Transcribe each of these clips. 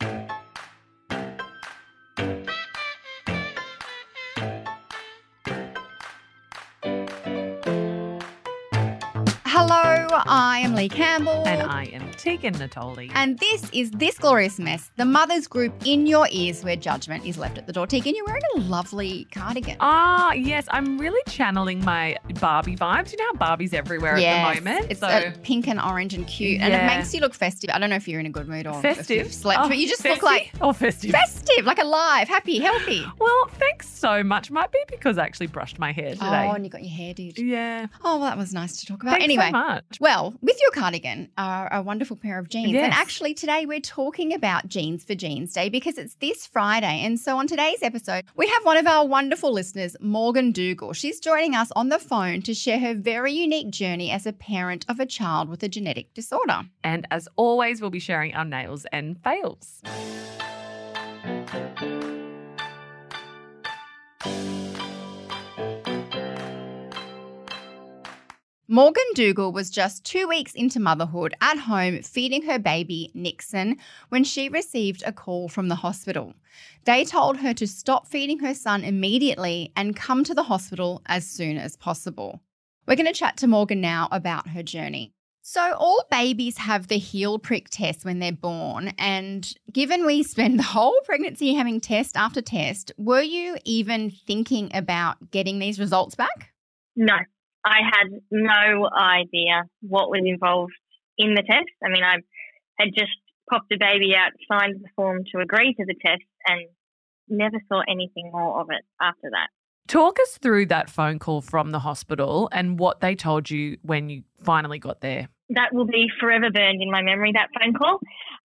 Hello, I am Leigh Campbell. And I am Tegan Natoli. And this is This Glorious Mess, the mother's group in your ears where judgment is left at the door. Tegan, you're wearing a lovely cardigan. Ah, yes. I'm really channeling my Barbie vibes. You know how Barbie's everywhere at the moment? It's pink and orange and cute. And it makes you look festive. I don't know if you're in a good mood or festive. If slept, but you just look like... Oh, festive. Festive, like alive, happy, healthy. Well, thanks so much. Might be because I actually brushed my hair today. Oh, and you got your hair did. Yeah. Oh, well, that was nice to talk about. Thanks so much. Well, with your cardigan are a wonderful pair of jeans. Yes. And actually today we're talking about Jeans for Jeans Day because it's this Friday. And so on today's episode, we have one of our wonderful listeners, Morgan Dougal. She's joining us on the phone to share her very unique journey as a parent of a child with a genetic disorder. And as always, we'll be sharing our nails and fails. Morgan Dougal was just 2 weeks into motherhood at home feeding her baby Nixon when she received a call from the hospital. They told her to stop feeding her son immediately and come to the hospital as soon as possible. We're going to chat to Morgan now about her journey. So all babies have the heel prick test when they're born, and given we spend the whole pregnancy having test after test, were you even thinking about getting these results back? No. I had no idea what was involved in the test. I mean, I had just popped a baby out, signed the form to agree to the test, and never saw anything more of it after that. Talk us through that phone call from the hospital and what they told you when you finally got there. That will be forever burned in my memory, that phone call.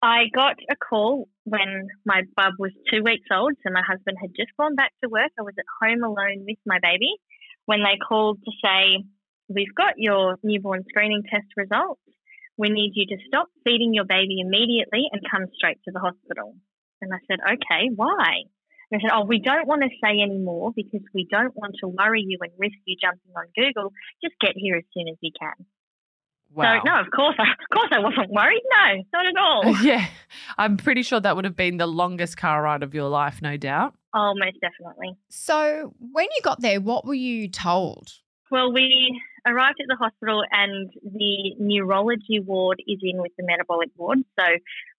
I got a call when my bub was 2 weeks old, so my husband had just gone back to work. I was at home alone with my baby when they called to say, "We've got your newborn screening test results. We need you to stop feeding your baby immediately and come straight to the hospital." And I said, "Okay, why?" And they said, "Oh, we don't want to say any more because we don't want to worry you and risk you jumping on Google. Just get here as soon as you can." Wow. So, no, of course I wasn't worried. No, not at all. Yeah, I'm pretty sure that would have been the longest car ride of your life, no doubt. Oh, most definitely. So when you got there, what were you told? Well, we arrived at the hospital and the neurology ward is in with the metabolic ward. So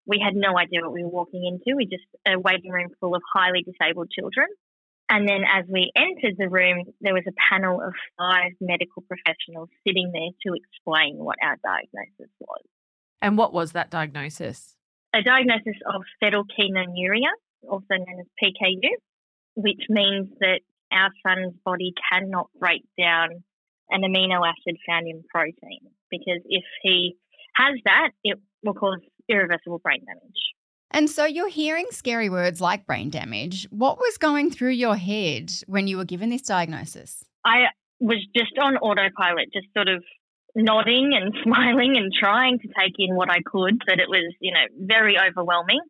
we had no idea what we were walking into. We just a waiting room full of highly disabled children. And then as we entered the room, there was a panel of 5 medical professionals sitting there to explain what our diagnosis was. And what was that diagnosis? A diagnosis of phenylketonuria, also known as PKU, which means that our son's body cannot break down an amino acid found in protein, because if he has that, it will cause irreversible brain damage. And so you're hearing scary words like brain damage. What was going through your head when you were given this diagnosis? I was just on autopilot, just sort of nodding and smiling and trying to take in what I could, but it was, you know, very overwhelming.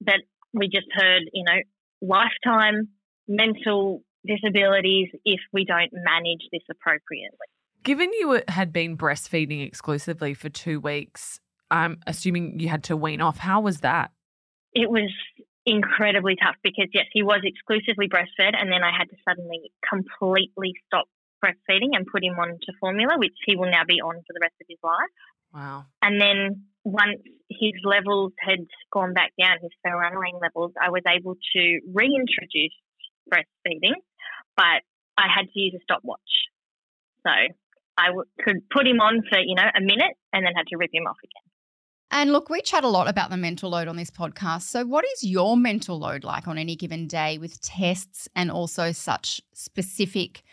But we just heard, you know, lifetime mental disabilities if we don't manage this appropriately. Given you had been breastfeeding exclusively for 2 weeks, I'm assuming you had to wean off. How was that? It was incredibly tough because, yes, he was exclusively breastfed, and then I had to suddenly completely stop breastfeeding and put him onto formula, which he will now be on for the rest of his life. Wow. And then once his levels had gone back down, his ferranine levels, I was able to reintroduce breastfeeding, but I had to use a stopwatch. So I could put him on for, you know, a minute and then had to rip him off again. And look, we chat a lot about the mental load on this podcast. So what is your mental load like on any given day with tests and also such specific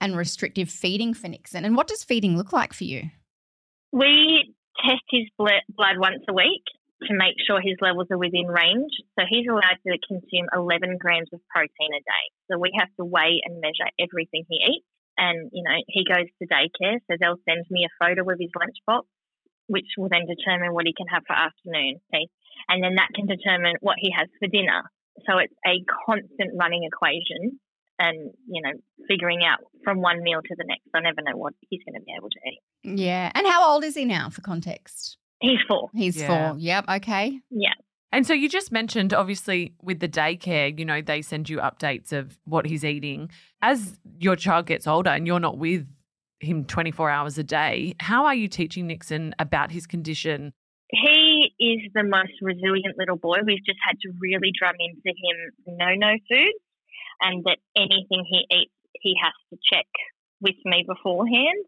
and restrictive feeding for Nixon? And what does feeding look like for you? We test his blood once a week to make sure his levels are within range. So he's allowed to consume 11 grams of protein a day. So we have to weigh and measure everything he eats. And, you know, he goes to daycare, so they'll send me a photo of his lunchbox, which will then determine what he can have for afternoon. See? And then that can determine what he has for dinner. So it's a constant running equation and, you know, figuring out from one meal to the next. I never know what he's going to be able to eat. Yeah. And how old is he now for context? He's 4. He's 4. Yep. Okay. Yeah. And so you just mentioned, obviously, with the daycare, you know, they send you updates of what he's eating. As your child gets older and you're not with him 24 hours a day, how are you teaching Nixon about his condition? He is the most resilient little boy. We've just had to really drum into him no-no foods and that anything he eats, he has to check with me beforehand.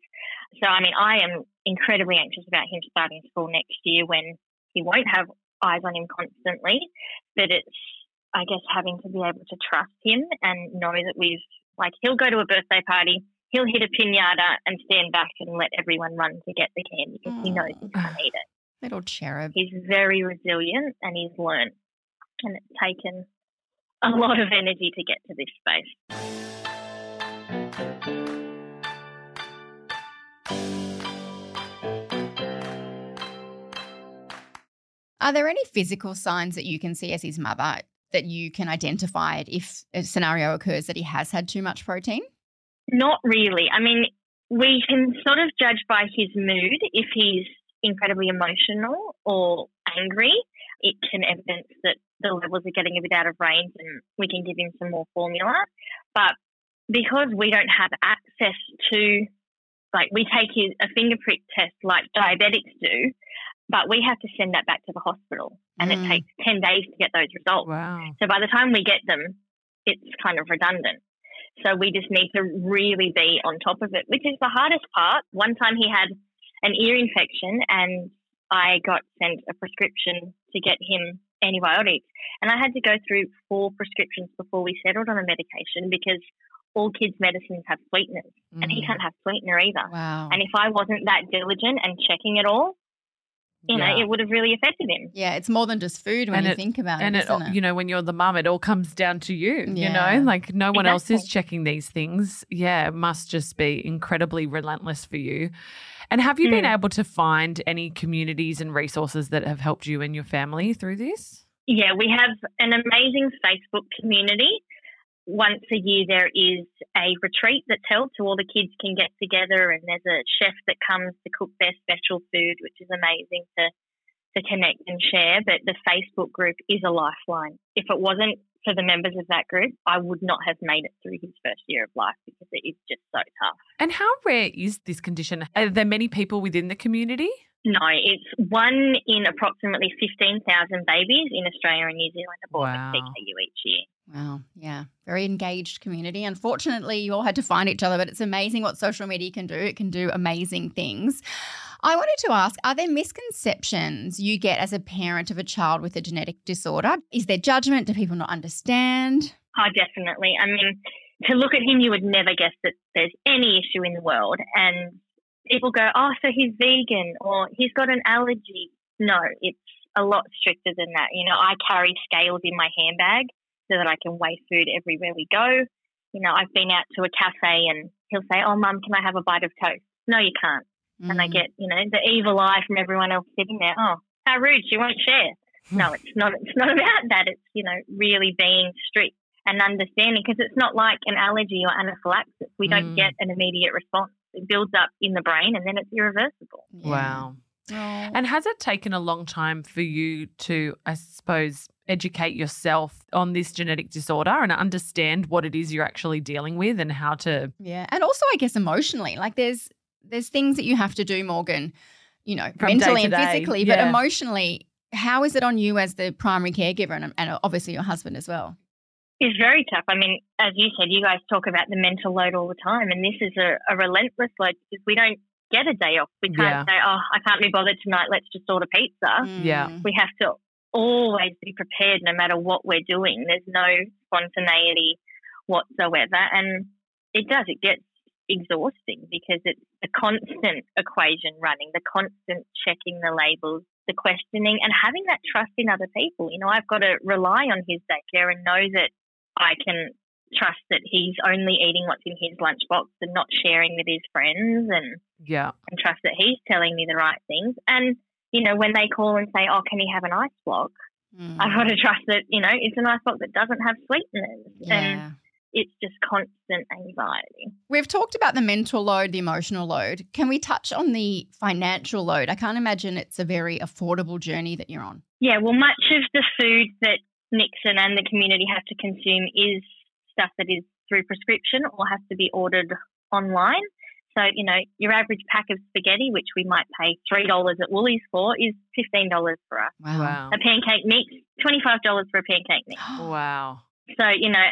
So, I mean, I am incredibly anxious about him starting school next year when he won't have eyes on him constantly, but it's, I guess, having to be able to trust him and know that we've, like, he'll go to a birthday party, he'll hit a pinata and stand back and let everyone run to get the candy because he knows he can't eat it. Little cherub. He's very resilient and he's learned, and it's taken a lot of energy to get to this space. Are there any physical signs that you can see as his mother that you can identify if a scenario occurs that he has had too much protein? Not really. I mean, we can sort of judge by his mood if he's incredibly emotional or angry. It can evidence that the levels are getting a bit out of range and we can give him some more formula. But because we don't have access to, like, we take a finger prick test like diabetics do, but we have to send that back to the hospital and it takes 10 days to get those results. Wow. So by the time we get them, it's kind of redundant. So we just need to really be on top of it, which is the hardest part. One time he had an ear infection and I got sent a prescription to get him antibiotics. And I had to go through 4 prescriptions before we settled on a medication because all kids' medicines have sweeteners and he can't have sweetener either. Wow. And if I wasn't that diligent and checking it all, you know, it would have really affected him. Yeah, it's more than just food when you think about it. And it, you know, when you're the mum, it all comes down to you, you know, like no one else is checking these things. Yeah, it must just be incredibly relentless for you. And have you been able to find any communities and resources that have helped you and your family through this? Yeah, we have an amazing Facebook community. Once a year there is a retreat that's held so all the kids can get together and there's a chef that comes to cook their special food, which is amazing to connect and share. But the Facebook group is a lifeline. If it wasn't for the members of that group, I would not have made it through his first year of life because it is just so tough. And how rare is this condition? Are there many people within the community? No, it's 1 in approximately 15,000 babies in Australia and New Zealand are born with CKU each year. Wow, yeah, very engaged community. Unfortunately, you all had to find each other, but it's amazing what social media can do. It can do amazing things. I wanted to ask, are there misconceptions you get as a parent of a child with a genetic disorder? Is there judgment? Do people not understand? Oh, definitely. I mean, to look at him, you would never guess that there's any issue in the world. And people go, oh, so he's vegan or he's got an allergy. No, it's a lot stricter than that. You know, I carry scales in my handbag so that I can weigh food everywhere we go. You know, I've been out to a cafe and he'll say, oh, Mum, can I have a bite of toast? No, you can't. Mm-hmm. And I get, you know, the evil eye from everyone else sitting there. Oh, how rude, she won't share. No, it's not about that. It's, you know, really being strict and understanding because it's not like an allergy or anaphylaxis. We don't get an immediate response. It builds up in the brain and then it's irreversible. Yeah. Wow. Aww. And has it taken a long time for you to, I suppose, educate yourself on this genetic disorder and understand what it is you're actually dealing with and how to... Yeah, and also I guess emotionally, like there's things that you have to do, Morgan, you know, from mentally and physically, but emotionally, how is it on you as the primary caregiver and obviously your husband as well? It's very tough. I mean, as you said, you guys talk about the mental load all the time and this is a relentless load because we don't get a day off. We can't say, oh, I can't be bothered tonight, let's just order pizza. Yeah. We have to always be prepared no matter what we're doing. There's no spontaneity whatsoever. And it does, it gets exhausting because it's a constant equation running, the constant checking the labels, the questioning, and having that trust in other people. You know, I've got to rely on his daycare and know that I can trust that he's only eating what's in his lunchbox and not sharing with his friends, and trust that he's telling me the right things. And, you know, when they call and say, oh, can he have an ice block? I've got to trust that, you know, it's an ice block that doesn't have sweeteners. Yeah. And it's just constant anxiety. We've talked about the mental load, the emotional load. Can we touch on the financial load? I can't imagine it's a very affordable journey that you're on. Yeah, well, much of the food that Nixon and the community have to consume is stuff that is through prescription or has to be ordered online. So, you know, your average pack of spaghetti, which we might pay $3 at Woolies for, is $15 for us. Wow. A pancake mix, $25 for a pancake mix. Wow. So, you know,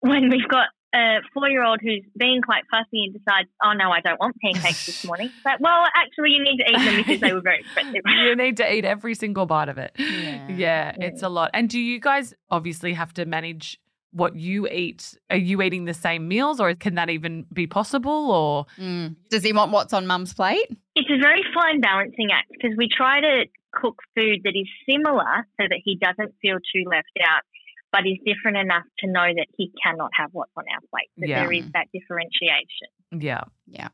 when we've got a 4-year-old who's being quite fussy and decides, oh, no, I don't want pancakes this morning. But, well, actually you need to eat them because they were very expensive. You need to eat every single bite of it. Yeah, it's a lot. And do you guys obviously have to manage what you eat? Are you eating the same meals, or can that even be possible? Or does he want what's on mum's plate? It's a very fine balancing act because we try to cook food that is similar so that he doesn't feel too left out, but is different enough to know that he cannot have what's on our plate, that there is that differentiation. Yeah. Yeah.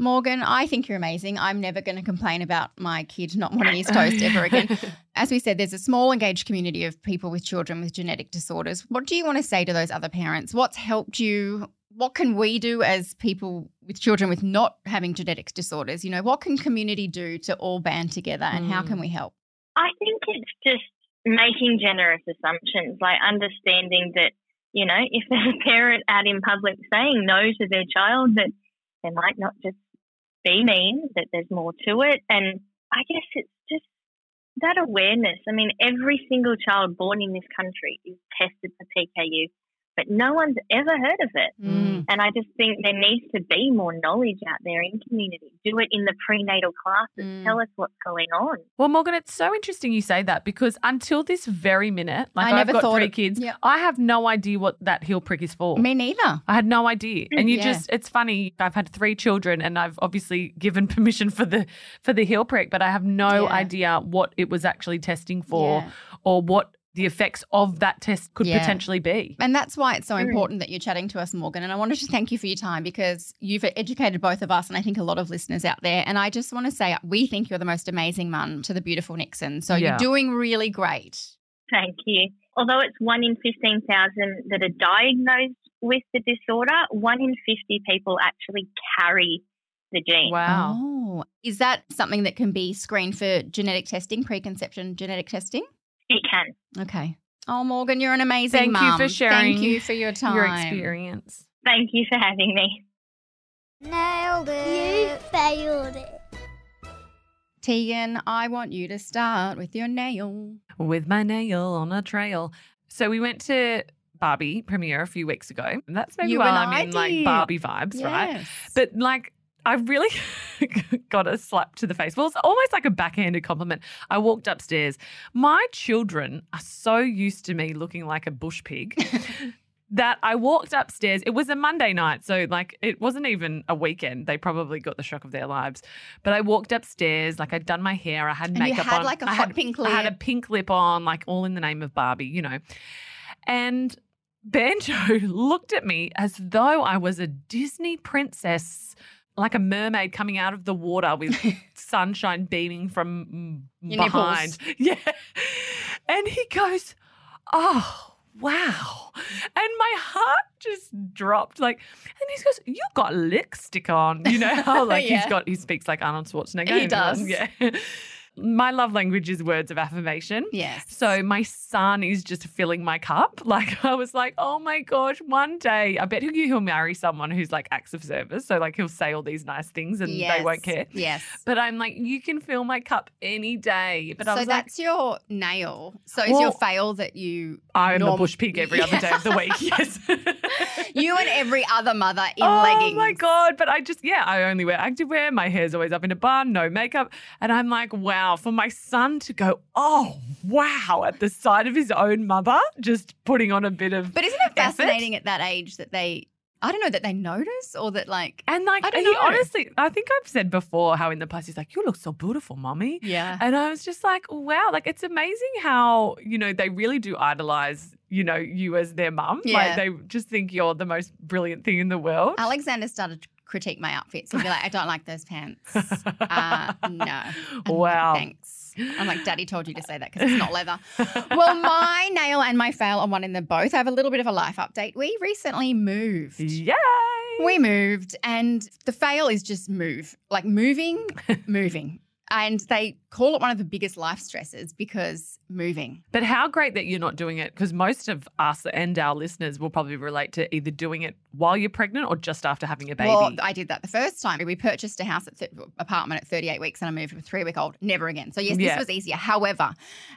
Morgan, I think you're amazing. I'm never going to complain about my kid not wanting his toast ever again. As we said, there's a small engaged community of people with children with genetic disorders. What do you want to say to those other parents? What's helped you? What can we do as people with children with not having genetic disorders? You know, what can community do to all band together, and how can we help? I think it's just making generous assumptions, like understanding that, you know, if there's a parent out in public saying no to their child, that they might not just be mean, that there's more to it. And I guess it's just that awareness. I mean, every single child born in this country is tested for PKU, but no one's ever heard of it. And I just think there needs to be more knowledge out there in community. Do it in the prenatal classes. Tell us what's going on. Well, Morgan, it's so interesting you say that because until this very minute, like I've got three kids, I have no idea what that heel prick is for. Me neither. I had no idea. And you just, it's funny, I've had three children and I've obviously given permission for the heel prick, but I have no idea what it was actually testing for or what the effects of that test could potentially be. And that's why it's so important that you're chatting to us, Morgan. And I wanted to thank you for your time because you've educated both of us and I think a lot of listeners out there. And I just want to say we think you're the most amazing mum to the beautiful Nixon. So you're doing really great. Thank you. Although it's 1 in 15,000 that are diagnosed with the disorder, 1 in 50 people actually carry the gene. Wow. Oh. Is that something that can be screened for genetic testing, preconception genetic testing? It can. Okay. Oh, Morgan, you're an amazing mum. Thank you for sharing. Thank you for your time. Your experience. Thank you for having me. Nailed it. You failed it. Tegan, I want you to start with your nail. With my nail on a trail. So we went to Barbie premiere a few weeks ago. And that's maybe why I'm in like Barbie vibes, right? But like I really got a slap to the face. Well, it's almost like a backhanded compliment. I walked upstairs. My children are so used to me looking like a bush pig that I walked upstairs. It was a Monday night, so like it wasn't even a weekend. They probably got the shock of their lives. But I walked upstairs, like I'd done my hair, I had makeup on. You had like a hot pink lip. I had a pink lip on, like all in the name of Barbie, you know. And Banjo looked at me as though I was a Disney princess, like a mermaid coming out of the water with sunshine beaming from behind. Yeah. And he goes, oh, wow. And my heart just dropped. Like, and he goes, you've got lipstick on. You know how like he speaks like Arnold Schwarzenegger. He does. Yeah. My love language is words of affirmation. Yes. So my son is just filling my cup. Like I was like, oh my gosh, one day I bet he'll marry someone who's like acts of service. So like he'll say all these nice things and they won't care. Yes. But I'm like, you can fill my cup any day. But so I was that's like, your nail. So is your fail that you? I'm a bush pig every other day of the week. Yes. You and every other mother in leggings. Oh, my God. But I just, yeah, I only wear activewear. My hair's always up in a bun, no makeup. And I'm like, wow, for my son to go, oh, wow, at the sight of his own mother, just putting on a bit of But isn't it fascinating effort? At that age that they, I don't know, that they notice or that like. And like, I don't know. Honestly, I think I've said before how in the past he's like, you look so beautiful, Mommy. Yeah. And I was just like, wow, like it's amazing how, you know, they really do idolize, you know, you as their mum. Yeah. Like they just think you're the most brilliant thing in the world. Alexander started to critique my outfits and be like, I don't like those pants. No. Wow. Thanks. I'm like, Daddy told you to say that because it's not leather. Well, my nail and my fail are one in them both. I have a little bit of a life update. We recently moved. Yay! We moved, and the fail is just move. Like moving. And they call it one of the biggest life stresses because moving. But how great that you're not doing it, because most of us and our listeners will probably relate to either doing it while you're pregnant or just after having a baby. Well, I did that the first time. We purchased a house at apartment at 38 weeks and I moved with a 3-week-old. Never again. So, yes, this was easier. However,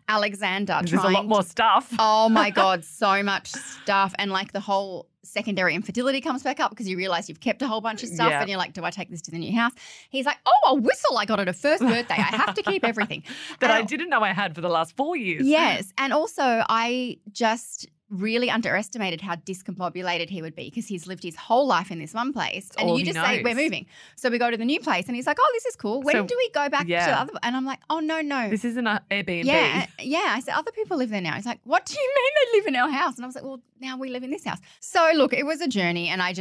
Alexander there's a lot more stuff. Oh, my God, so much stuff. And, like, the whole secondary infertility comes back up because you realise you've kept a whole bunch of stuff and you're like, do I take this to the new house? He's like, oh, a whistle I got at her first birthday. I have to keep everything. That I didn't know I had for the last 4 years. Yes, and also I just really underestimated how discombobulated he would be because he's lived his whole life in this one place and you just say, we're moving. So we go to the new place and he's like, oh, this is cool. When do we go back to the other? And I'm like, oh, no. This isn't an Airbnb. Yeah. I said, other people live there now. He's like, what do you mean they live in our house? And I was like, well, now we live in this house. So, look, it was a journey and I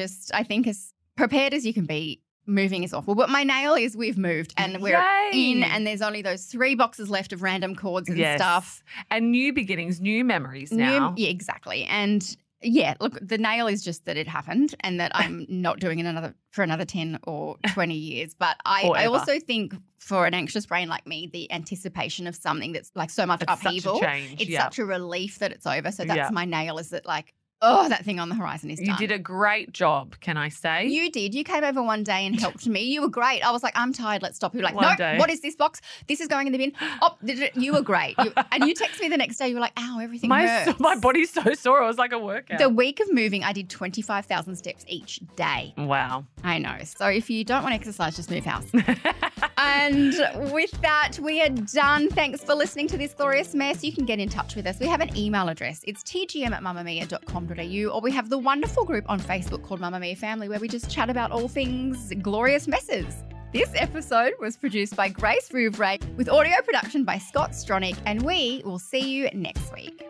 think as prepared as you can be, moving is awful. But my nail is we've moved and we're in and there's only those 3 boxes left of random cords and stuff. And new beginnings, new memories now. Yeah, exactly. And, yeah, look, the nail is just that it happened and that I'm not doing it for another 10 or 20 years. But I also think for an anxious brain like me, the anticipation of something that's like so much upheaval, such a change, it's such a relief that it's over. So that's my nail is that like, oh, that thing on the horizon is done. You did a great job, can I say? You did. You came over one day and helped me. You were great. I was like, I'm tired. Let's stop. You were like, no, what is this box? This is going in the bin. Oh, you were great. And you texted me the next day. You were like, ow, everything hurts. My body's so sore. It was like a workout. The week of moving, I did 25,000 steps each day. Wow. I know. So if you don't want to exercise, just move house. And with that, we are done. Thanks for listening to This Glorious Mess. You can get in touch with us. We have an email address. It's tgm@mamamia.com. Or we have the wonderful group on Facebook called Mamamia Family where we just chat about all things glorious messes. This episode was produced by Grace Rouvray with audio production by Scott Stronach, and we will see you next week.